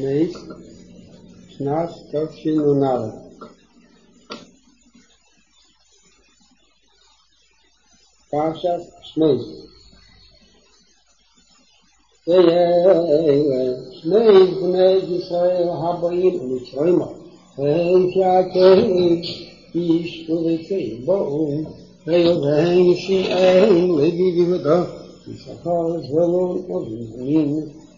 place, not touching another. Pasha Smith. Smith made Israel Habayim Mitzrayimah. Shakeh Ish to the Kibon. Hain Shi'ain Lady Givada. Issachar Zelon of Israel.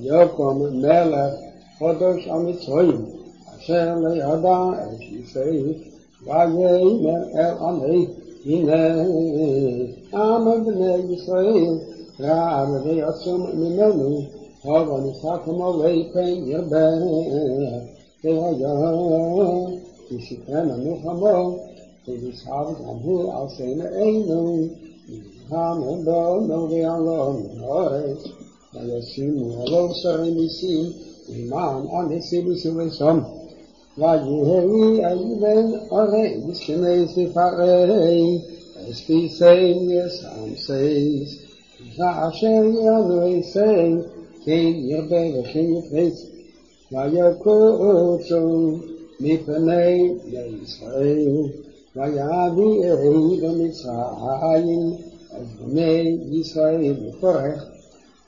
Yakom, Mela, Hodosh Amitzhoim, Asher Leada, as you say, Vayem, El Amri. Hine, Amma b'nei Yisrael, Ra'am v'yatsum m'menu, Hava nisakum aleipen yirbeh, V'haya, Yishikrem anuchamo, V'yishav gamhu al sena einu, Yisham endo no v'yalom v'horetz, V'yasimu alo sarim isi, V'man anisibu sivesom, Vajuhei Ayiven Orei Yiskenei Sifarei Espi Sein Yesam Seis V'asher Yadrei Sein Kein Yirbei V'Kein Yifritz V'yakutsu Mipenei Yisrael V'yadi Ehi V'mitzrayim V'mei Yisrael V'korech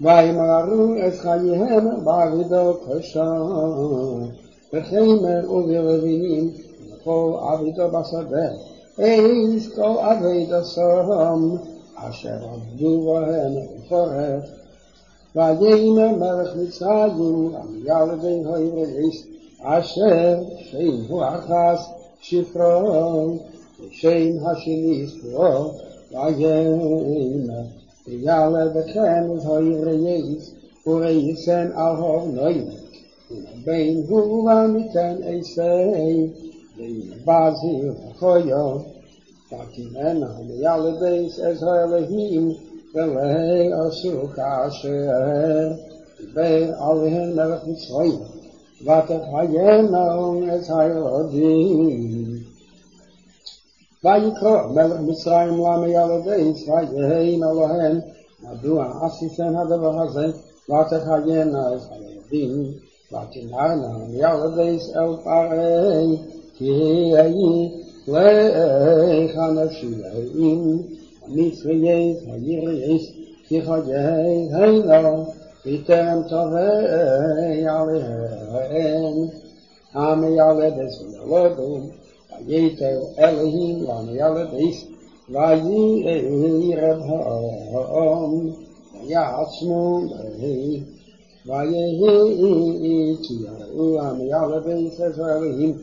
V'ymaru Eschayihem V'avido Koshon V'chemer u'v'levinim, kol avido b'sadeh, eis kol avido sohom, asher avdu v'hem u'foreh. V'yemer melech mitzayim, amiyal v'en ho'yreis, asher shein hu'achas shifron, shein ha'shinis pu'o, v'yemer, v'yal v'chem v'ho'yreis, u'reisen al'hov no'yim. Bein huva mitan eisei, bein bazi v'choyo, takimen ha'miyalideis ez ha'elehim, v'lehei asu ka'asher, bein alihen melech mitzroim, v'atech hayenon ez ha'elodim. V'yikro melech mitzroim la'miyalideis, v'yeheim alohen, v'adua asisen ha'davar hazeh, v'atech hayenon ez ha'elodim. Vatinana yalades el parei, kiei lecha nefshileim, mitzvayes hayiriyes, kichayei heino, vitem tovei alehem, ame yalades v'yalodum, vayetel elehim lame yalades, vayirei reb ha'om, vayatsmu lehi, Vayehi ki ya'u'am ya'lebin sezerehim,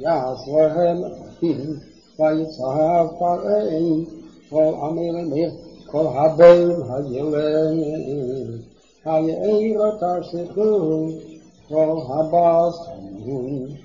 ya'aslehem rahim, vayitzahav par'ein, kol amilimir, kol habeim ha'yilem, ha'ye'ira tarsichuhu, kol habaz hamuhun.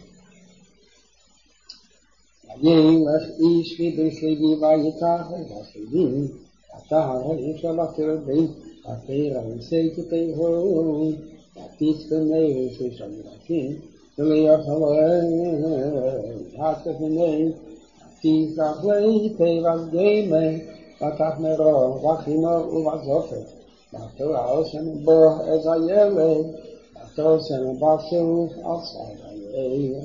Vayelech ish v'bishigi vayitachet ha'shivim, ataha're'im shalatirbim, Atera and say to pay home, that is the name of the king, the lay of the heart of the name, that is the way they was game, that I know what he was offered, that the house and bore as I yell, that those and bustle outside I lay,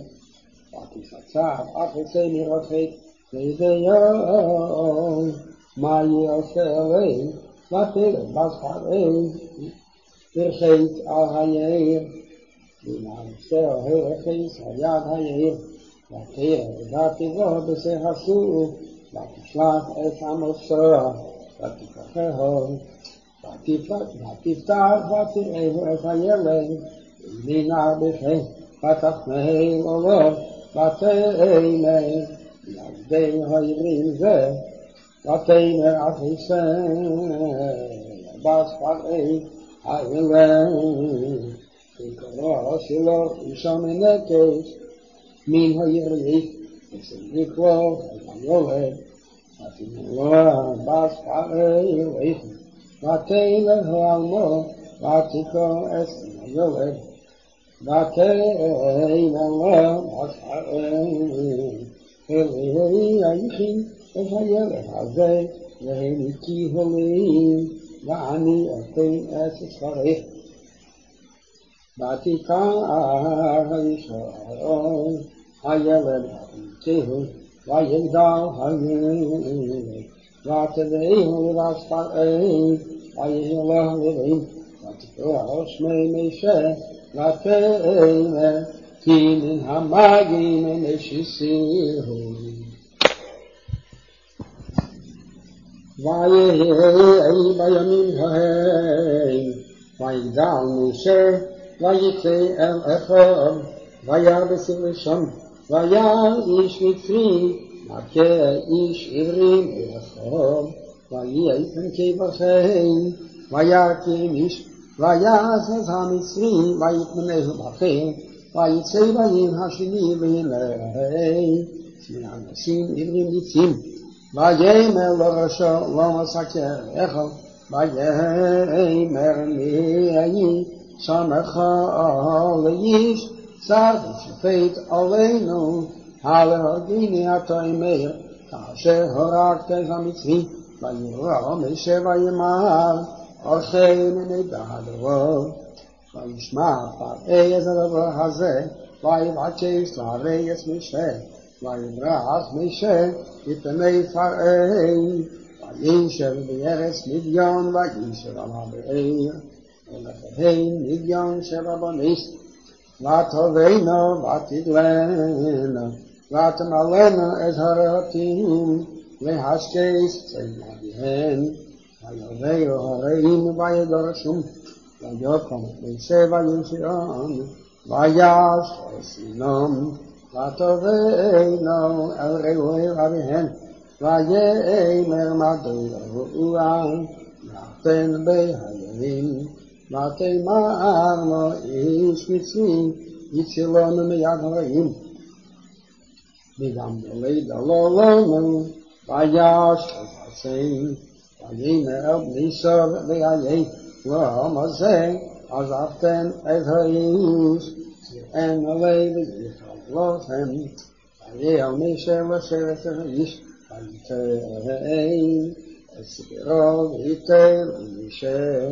that is a child, I could say me what they say, oh, my yourself. Vater basharim, virchait al hayeir, v'na'aseh ha'rechis hayad hayeir, vater v'dativor b'sehasu, v'tishlach es ha'mosra, v'tikacheho, v'tiftach v'tirehu es hayelem, v'minar b'sheh, v'tachmehei olov, v'teimeh, v'yavdei ha'yivrim zeh, Vateiner Atisei, Bas Fatei, Ha'ilem, Tikoro שלו, ראשון מנקש, מן היריף, וצריך לו, היובל, ותמלו הבס כרי יריף, ותאילה העמו, ותיקו עשם היובל, ותאילה לו, בס כרי יריף, הרי היחיד, את הילך הזה, והניקי הולים, ואני אתם עשת שריך. ותיקה הישועון, הילד הביתהו, ויגדל הילד, ותדעיהו וספרעי, ויהלך לבין, ותקרא שמי משה, ותאמה, כי מן המגים הנשיסיהו. ויהי בימים ההם, ויגדל משה, ויצא אל אחר, ויבס לשם, ויעל איש מצרי, מכה איש עברי אל אחר, וייתם כבכם, וירתם איש, ויעש את המצרי, ויתמנהו בכם, ויצא בין השני וילאי, מן אנשים עברים ניצים, ויאמר לראשו לא מסכר איכל, ויאמר מי שמך אהל איש, צד שפט עלינו, הלהגיני אתה אמר, כאשר הורגת את המצרי, וירא משה ויאמר, אורחי מנדע הדבר, וישמע פרעי את הדבר הזה, ויבקש להרי את משה, ויברח משה מפני פרעי, וינשב בארץ מדיין, וינשב על הבאר, ולכהן מדיין שבבניס, ותובנו ותדלנו, ותמלנו את הרעתים, להשקש צמדיהן, ויובאו הרעים וידרשום, ויוקם משה וימשיון, ויעש חסינם, ותובנו אל ראוי רביהן, ויאמר מדוע ראוהן, נתן בהילים, ותאמר לו איש מצרי, יצילנו מיד הרעים. וגם בלידה לא לנו, ויעש את עצים, ויאמר בני סב ויהיה, לא מזה, עזבתם את האיש, צירן עלי ויחלותם, ויהיה משה ושבט האיש, ויתאם, וסגרו ויתאם משה,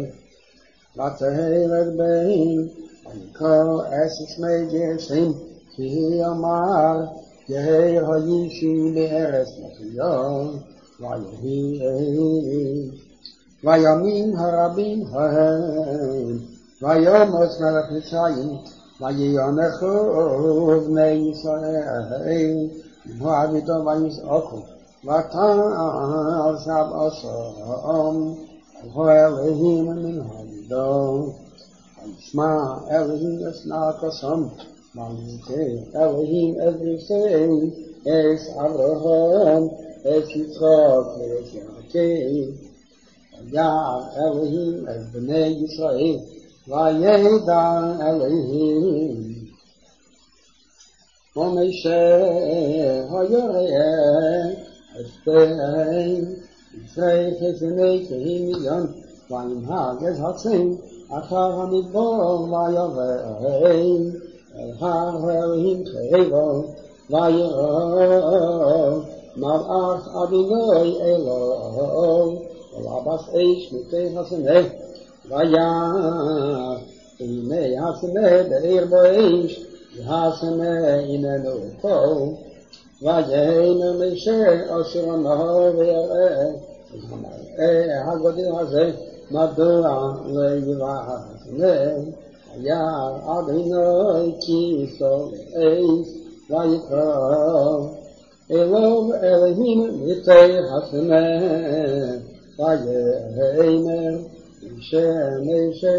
ותהלת בין, ויקרא את שמי גרשם, כי אמר, יהר הישי בארץ מחיון, ויהי, וימים הרבים ההם, ויומץ מלך מצרים, ויאנחו בני ישראל, ועבידו ויזעקו, ותעל שבע שום, ואלוהים מן העבידו, וישמע אלוהים את נאקוסם, ויזכה אלוהים את בריסם, את אברהם, את יצחק ואת יעקב, ויער אלוהים את בני ישראל, וידע אלוהים. ומשה היראה את פן, יצריך את בני כמיליון, וינהג את עצים, אחר המדבור ויובאם, אל הר אלוהים חרבו, ויראו מלאך אדוני אלוהו, ולבס איש מתי הסנה, ויער אימי הסנה בעיר בו איש, והסנה איננו אותו, ויהנו משה אשר אמרו ויראה, המראה הגודל הזה, מדוע ליבע הסנה, ויער אדוני כיסו לאיס, ויקרא אלוהו אלוהים מתי הסנה, ויאמר משה משה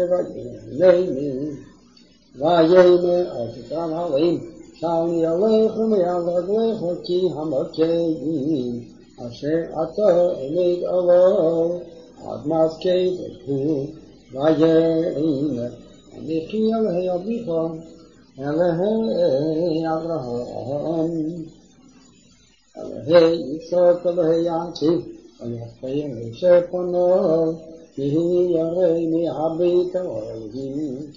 ויאמר, ויאמר את תם הרים, שאני אלך מיד רגלך כי המכים, אשר אתה עמד עליו, עד מזכי תלכו, ויאמר, אני חי על היביכם, Elahei Abraham, Elahei Yitzhak, Elahei Yaakov, Elahei Moshe, Yehi Yarei Me'abit Elohim,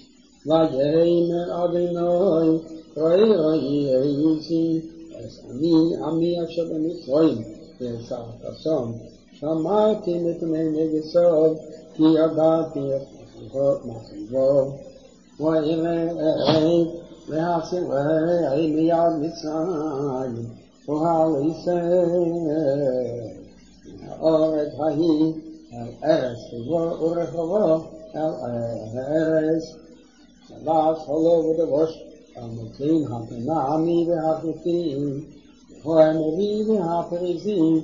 Vayei Me'adonai, Roi Yehusi, Es Ami Asher B'Mitzrayim, Yesach Hashem, Shamati Mitnei Negesov, Ki Yadati Et Masivo, Vayilei V'Hasivei Miyad Mitzrayim, V'Halisei Ha'oret Hahi, El Eres, Tivor Urechavo, El Eres, Shabbat Holo V'Devosh, המקרים הפנעמי והחופים, והאמרי והפריזים,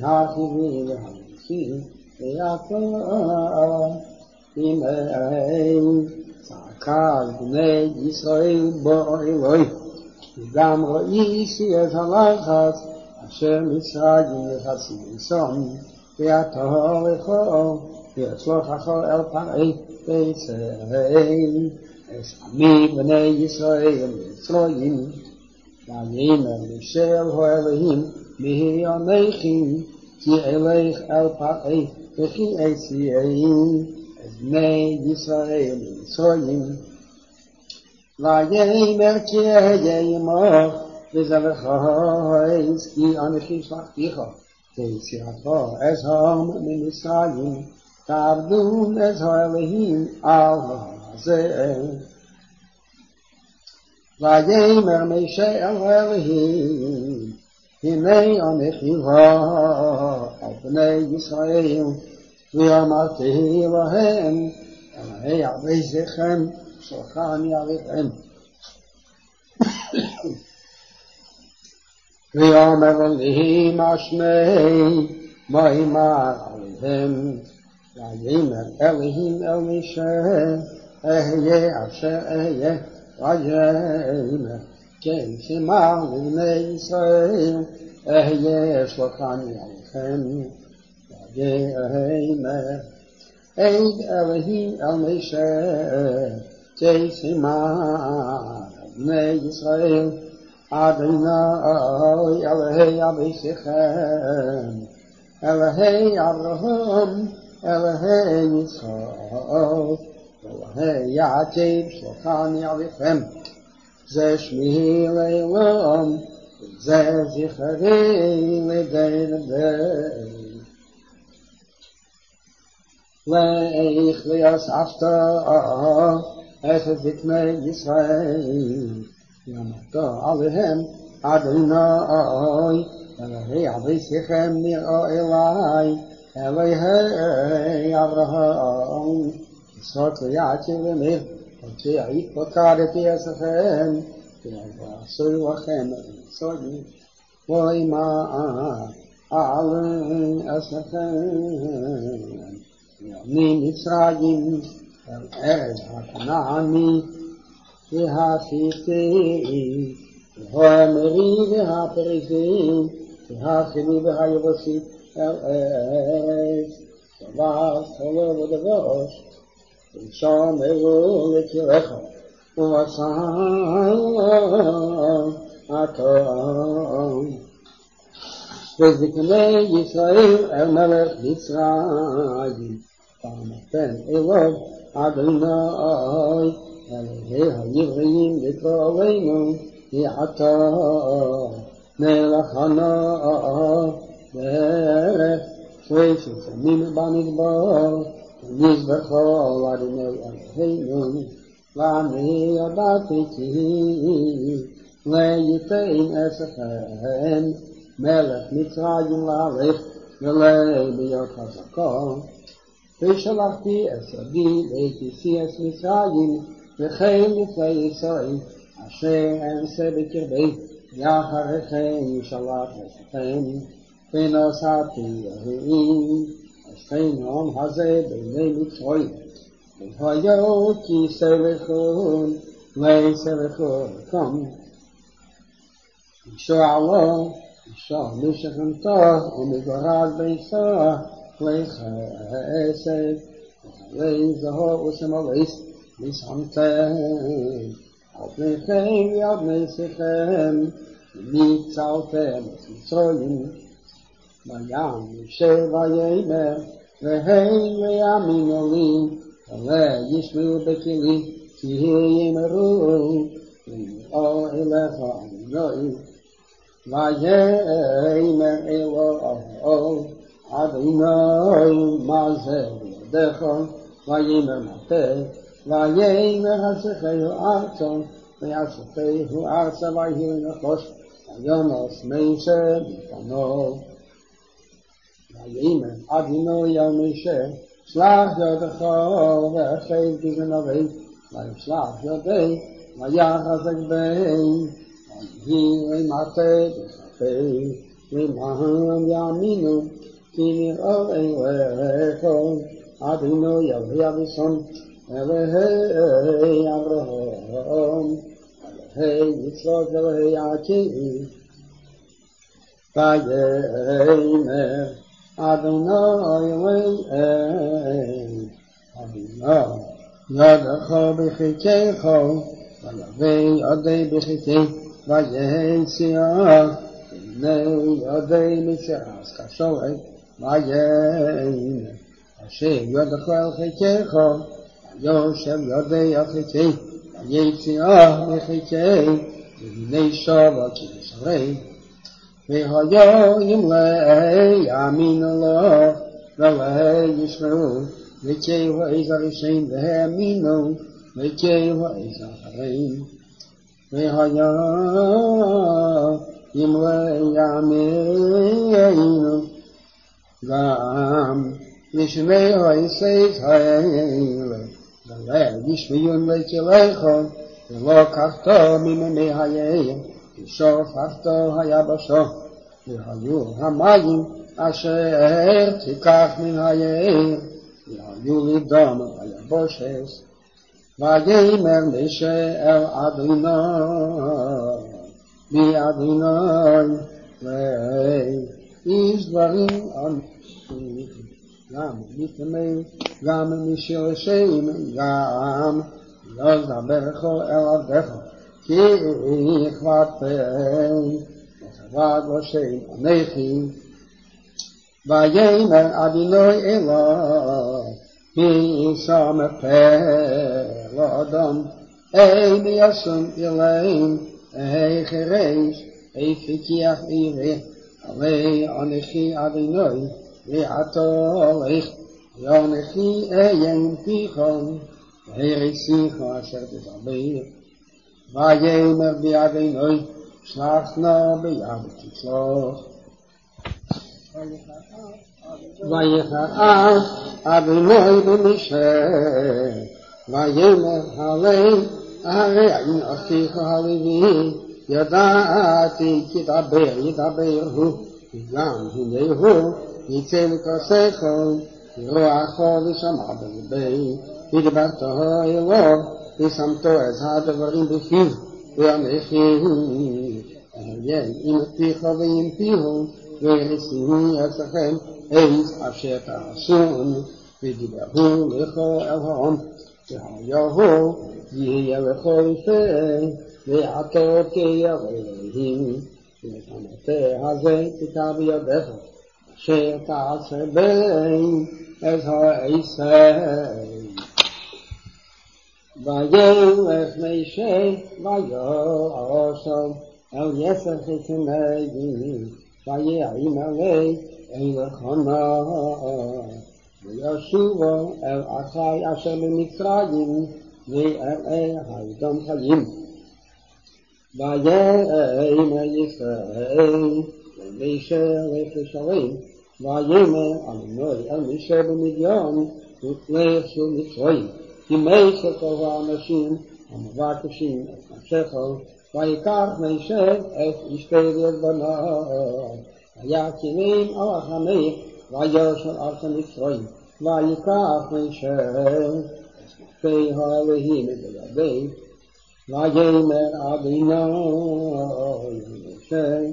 והחיבי והמסים, ויתראה בימיהם, צעקה על בני ישראל בו אלוהי, וגם ראיתי את הלחץ, אשר מצרים יחסים לשום, ויתרחו, ויצלחו אל פני ביציהם, Es Ami B'nai Yisrael Mitzrayim, Vayimar Mishel Ho Elohim, Mihi Yamechim, Ki Eleich El Pa'ei, V'chi Eitziyim, Es B'nai Yisrael Mitzrayim. Vayimar Ki Ehei Yimach, V'zelecha Eiz, Ki Anochi Shlachticha, V'yitziacha Es Ha'am Mitzrayim, Ta'avdu Es Ho Elohim Al Ha'am. ויאמר משה אל אלוהים, הנה אנכי בא אל בני ישראל, ואמרתי להם, אלוהי אבותיכם שלחני אליכם. ויאמר לי מה שמי, ואאמר עליהם, ויאמר אלוהים אל משה, אהיה אשר אהיה ויאמר כן תאמר לבני ישראל אהיה שלחני עליכם ויאמר עד אלוהים אל משה כן תאמר לבני ישראל אדוני אלוהי אבותיכם אלוהי אברהם אלוהי יצחק אלוהי יעקב שלחני עליכם, זה שמי לעולם, וזה זכרי לידי לידי. לך ואספת את זקני ישראל, ימת עליהם אדוני, אלוהי אבותיכם נראה אלי, אלוהי אברהם. יצחק ויעקב אמר, כי התפקדתי אצלכם, כי עשו לכם מצודים, ואמר עלי אצלכם, ממצרים אל ארץ הכנעני, והחיתי, והאמורי והפריזי, והחיבי והיבוסי אל ארץ, שבת חלב ודבש, ושמרו לקראתך, ובשרו אתם. וזקני ישראל אל מלך מצרים, ואמרתם אליו, אדוני, אלוהי העבריים לקרוא אלינו, כי אתה מלכנו בארץ שלושת ימים במדבר, נזבחו אדוני אלוהינו, ואני ידעתי כי ליתן אצלכם מלך מצרים להלך ולהיות חזקו. ושלחתי את ידי והכיסי את מצרים וכן לפני ישראל אשר אעשה בקרבי, ואחריכם שלח אצלכם ונשאתי אלוהים. השכן העם הזה בימי מצרים, והיו כי סלחון לסלחונכם. ושאלו, ושאלו משכנתו ומגורד ביסו, כלי חסד, וכלי זהוב ושמליס, משעמתם. Adnefei ad mesechem, nitzaltem es mitzroyim, vayam yishev vayemer, vehei veyamin olim, ale yishvu bekili, ki yemeru, o elecha aminoim, vayemer elo o, Adonai mazel decha, vayemer mateh, Vayemer hasechehu artzon, vayasefehu artza vayir nechosh, vayonos meishe b'fanov. Vayemer Adonai el Moshe, shlach yodecha v'acheiv b'ganavein, vayishlach yodei, vayachazek bein, vayir imateh b'chafein, v'imaham yaminu, ki nir'ov eilecho, Adonai el Yavison, Elehei Abraham, Elehei Yitzchak, Elehei Yaakov, Vayemer Adonai Eloheinu, Adonai Yodecha b'chikecho, Vayavei yodei b'chikei, Vayei Tziach, V'nei yodei mitzias kasholet, Vayemer Hashem Yodecha el chikecho, Yoshem Yodei Achikei, Yetziah Achikei, Yibnei Shavak Yisharei, Vehayo Yimlei Yamin Allah, Velei Yishmeru, Vekei V'ezah Yishem V'haminu, Vekei V'ezah Harei, Vehayo Yimlei Yamin Gam, Yishmei Ha'isei Ha'ilei, V'leh yishmiyun le'kilecho, v'lo kachto mimeni hayayim, v'shof hafto hayabasho, v'hayu hamayim asher tikach min hayayim, v'hayu lidom hayaboshes, v'yemer Moshe el Adonai, mi'Adonai, v'ish dvarim amin. Gam mitamei, gam mishil sheim, gam yozda bercho el avdecho, ki yichvat pe'ei, v'chavad lo sheim anechi, v'yemer Adonai elo, v'yishamer pe'ei l'odom, ei miyasum ileim, ei chereish, ei fikiach ireh, alei anechi Adonai, Ve'atolech, yonechi eyem tichon, ve'erisicho asher tizabir. Vayemer bi'adinoi, shlachno biyad titzloch. Vayecha'ah Adonai b'Moshe, vayemer halei, aharei ayin ochicho halevi, yada'ati kitaber, yitaber hu, yigam hinei hu, יצא מכוסכו, ירועכו ושמע בלבי, ידברתו אלו, ושמתו את הדברים בפיו, וימחי, אהיה עם פיכו ועם פיהו, וירסיני אצלכם, איז אשר תעשון, ודיברו לכו אל העם, והיהו יהיה לכו לפי, ועתו כיראים, ותמתה הזה תקע בידיך, אשר תעשה בין את העשי. וילך משה ויושב אל יסך חצמאי, ויעם עלי אל חנו, וישובו אל אחי אשר במצרים, ואלי הידם חיים. ויעם ישראל משה לכשרים, ויאמר אדוני אל משה במדיין, ותלך שוב מצרים, כי משה כל האנשים המבקשים את נפשך, ויקח משה את אשתו ואת בניו, ויקימים על החניך, וישב ארצה מצרים, ויקח משה את מפתח האלוהים בידיו, ויאמר אדוני אל משה,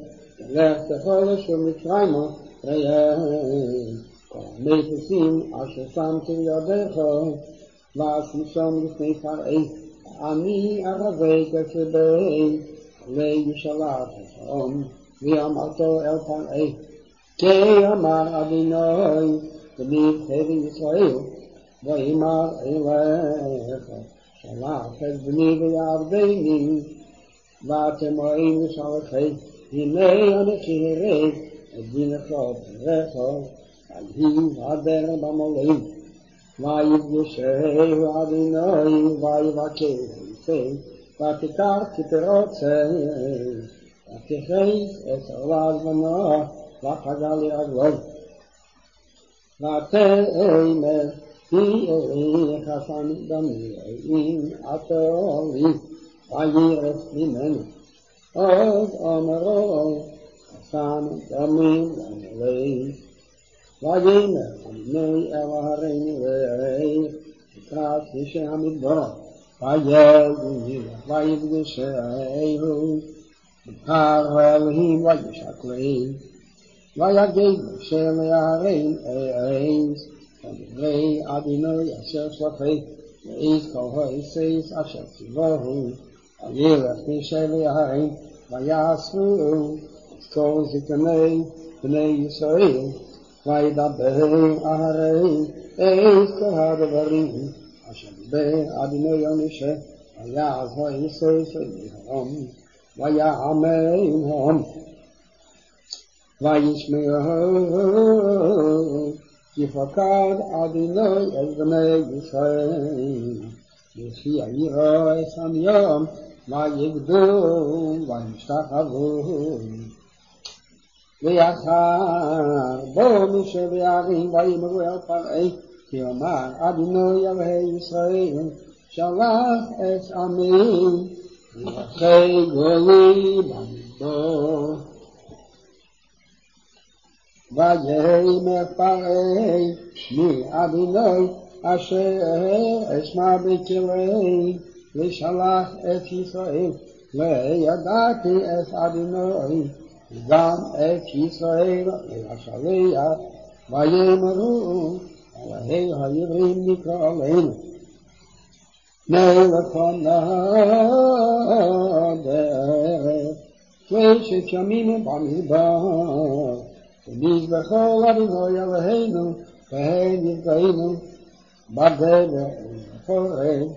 לך תחל שוב מצרימה, ראה כל המטוסים אשר שמתי בידיך, ועשו שם לפני פרעה, אני ערבי כפדורים וישלח חום ויאמרתו אל פנאי כי אמר אדינוי ובבחר ישראל ואמר אליך שלח את בני ויעבדני ואתם רואים ושלחי הנה אנכי הרי את דינכו ורחו על היא הדר במולים ויפגשהו אדינוי ויבקש יפה ותיקח כתרוצה ותכריס את עולה זמנו וחגל ירגלו ותאמר כי אוריך סנדמי עם עטורי וירס ממנו עוד אומרו סנדמים למלאי ויאמר אדינוי אל הרינו ואיך לקראת אישי המדברות ויאזי ויפגשהו בקר אלוהים וישקלם ויגיד משה להרים ארץ ודברי אדינוי אשר שפך ואיש כוחו איסיס אשר ציווהו וילך משה להרים ויעשו את כל זקני בני ישראל וידבר אחרי את כל הדברים אשר דיבר אדינוי אל משה ויעזו איסיס אליהם ויאמרם וישמעו כי פקד אדינוי אל בני ישראל וכי יראו את השם ויגדלו וישתחוו ויחר בו משה וירים ויאמרו אל פרעה כי אמר אדינוי אלוהי ישראל שלח את עמי ויבכה גולי במדבר ויהי מפרעי מאדינוי אשר אשמע בקולי ושלח את ישראל וידעתי את אדינוי וגם את ישראל ולשליח ויאמרו אלוהי העברים נקרא עלינו מלכנו דרך שלושת ימים במדבר ונזבחו לאדינוי אלוהינו והם נפגענו בגדר ובחורף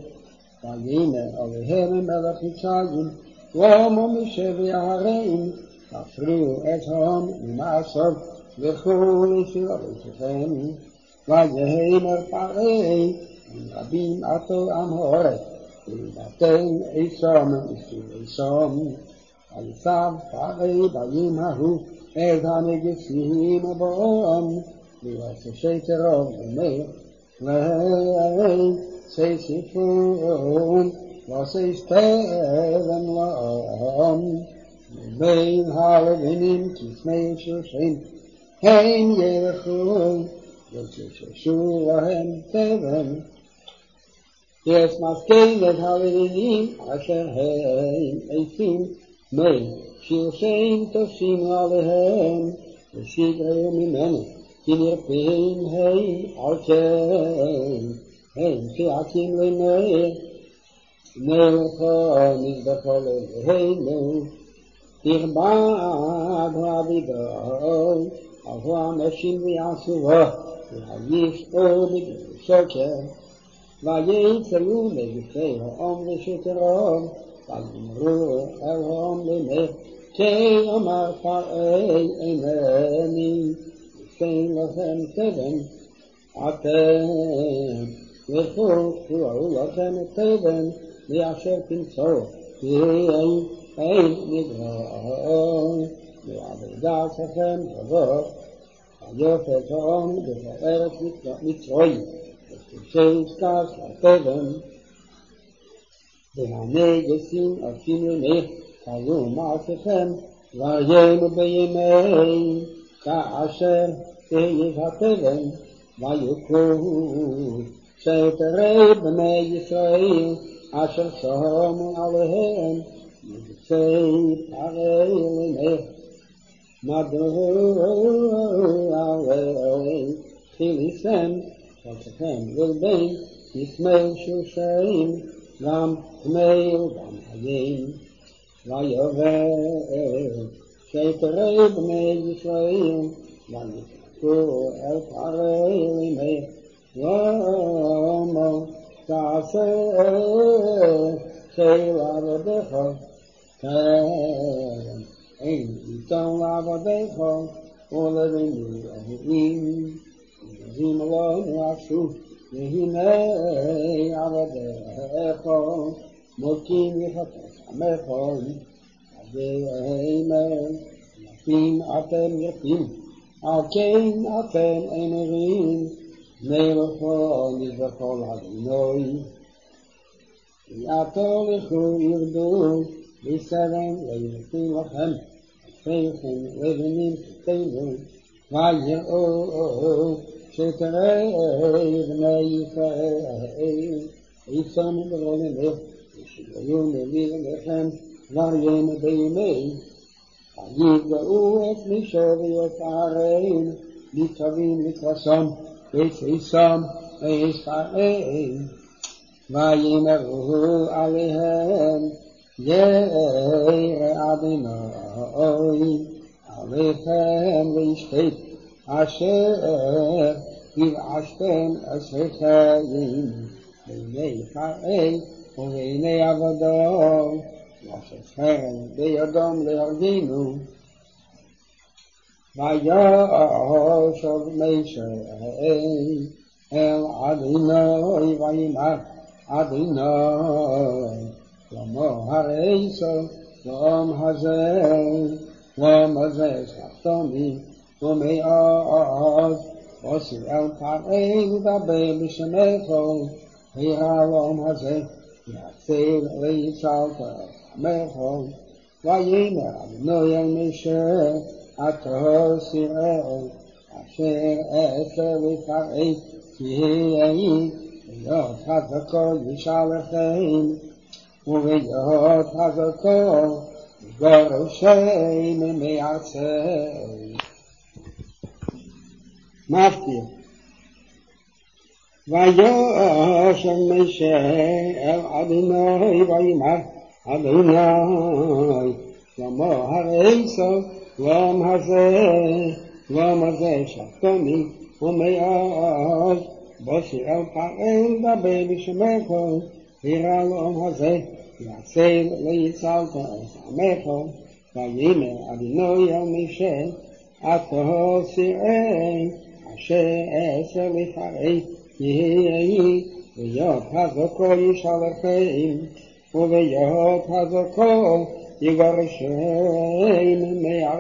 ויאמר אליהם מלך מצרים שלמה משה ויהרים תפרו את העם ממעשיו לכו לשלושתכם ויאמר פרעה רבים אתם עם הארץ ולבטל עצם ושל עצם ויסב פרעה ביום ההוא את הנגסים בעם ויבקשי תרוב ומר להי שספון ושסתרם לעם ובין הלבנים כפני שלושים הם ירחו ושששו להם תבן יש מסכנת הלבנים אשר הם עיתים מי שרשעים תשים עליהם ושיגרו ממנו כי נרפים ערכם הם שעקים למאר מלכה נזבחו ללהינו תרבד הבידו עבו המשים ויעשו וישעו בגלל שקר ויצרו לגפי העם ושתרום ויאמרו אל העם למלך כי אמר פרעה אינני אתן לכם תבן אתם לכו קחו לכם תבן ואשר תמצאו כי אין נגרעו ועבודת לכם תבוא ויופת העם בפארת מצרים ותשכח לתבן והנגסים עושים למך היו מעשיכם ויאמרו בימי כאשר תהיה התבן ויוכלו שתרי בני ישראל אשר שמו עליהם נגסי פרעה למך מדרו עליהם חיליסם חלקכם ולבין ישמעו שושעים Lam Meil Bam Hayim, Vayover, Sheterei B'nei Yisrael, Vanitu El Parei Limei, Yomo, Taseh, Sheila Rodecho, Terem, Ein Yiton Lavodecho, Olevinu Ahuim, Zimlo Nuashu, והנה עבדיך מוקים יחפש עמכם, עבדי האמר, יפים אתם יפים, על כן אתם אמרים, מלכו נזבחו לאדוני. ויעתו לכו ירדו, בסרם וירצו לכם, עשריכם לבנים תתנו, ויראו, שתראה בני ישראל, איצם ולעולמך, ושיהיו מביא לכם כבר יום בימי. ויבלעו את מישור ואת הערים, מתרבים לכבשם, ותריסם וישראל. ויאמרו עליהם, ירא אדוני עליכם וישחית, אשר יבעשתם עשרי חיים בעיני ישראל ובעיני עבדו, ואשר חרב בידם להרגינו. וישוב משה אל אדוני ויאמר, אדוני למה הריסו לאום הזה, למה זה שלחתני ומאז עושים אל פרעי ודבר בשמכו, הירא לאום הזה יציל ויצלת עמכו. ויאמר אדוני אל משה, אתה ישראל אשר עשה לפרעי, תהיה להיות חזקו ישלכם, ובהיות חזקו גורשם מעצי. מבטיח. וישב משה אל אדוני ויאמר, אדוני למה הריסו לאום הזה, למה זה שלחתני ומאז בֹאתי אל פרעי לדבר בשמכו, הירא לאום הזה יציל ויצלת עמכו. ויאמר אדוני אל משה, אתה ישראל אשר עשה לפרעי, תהיה להיות חזקו ישלכם, ובהיות חזקו יגרשם מארצם.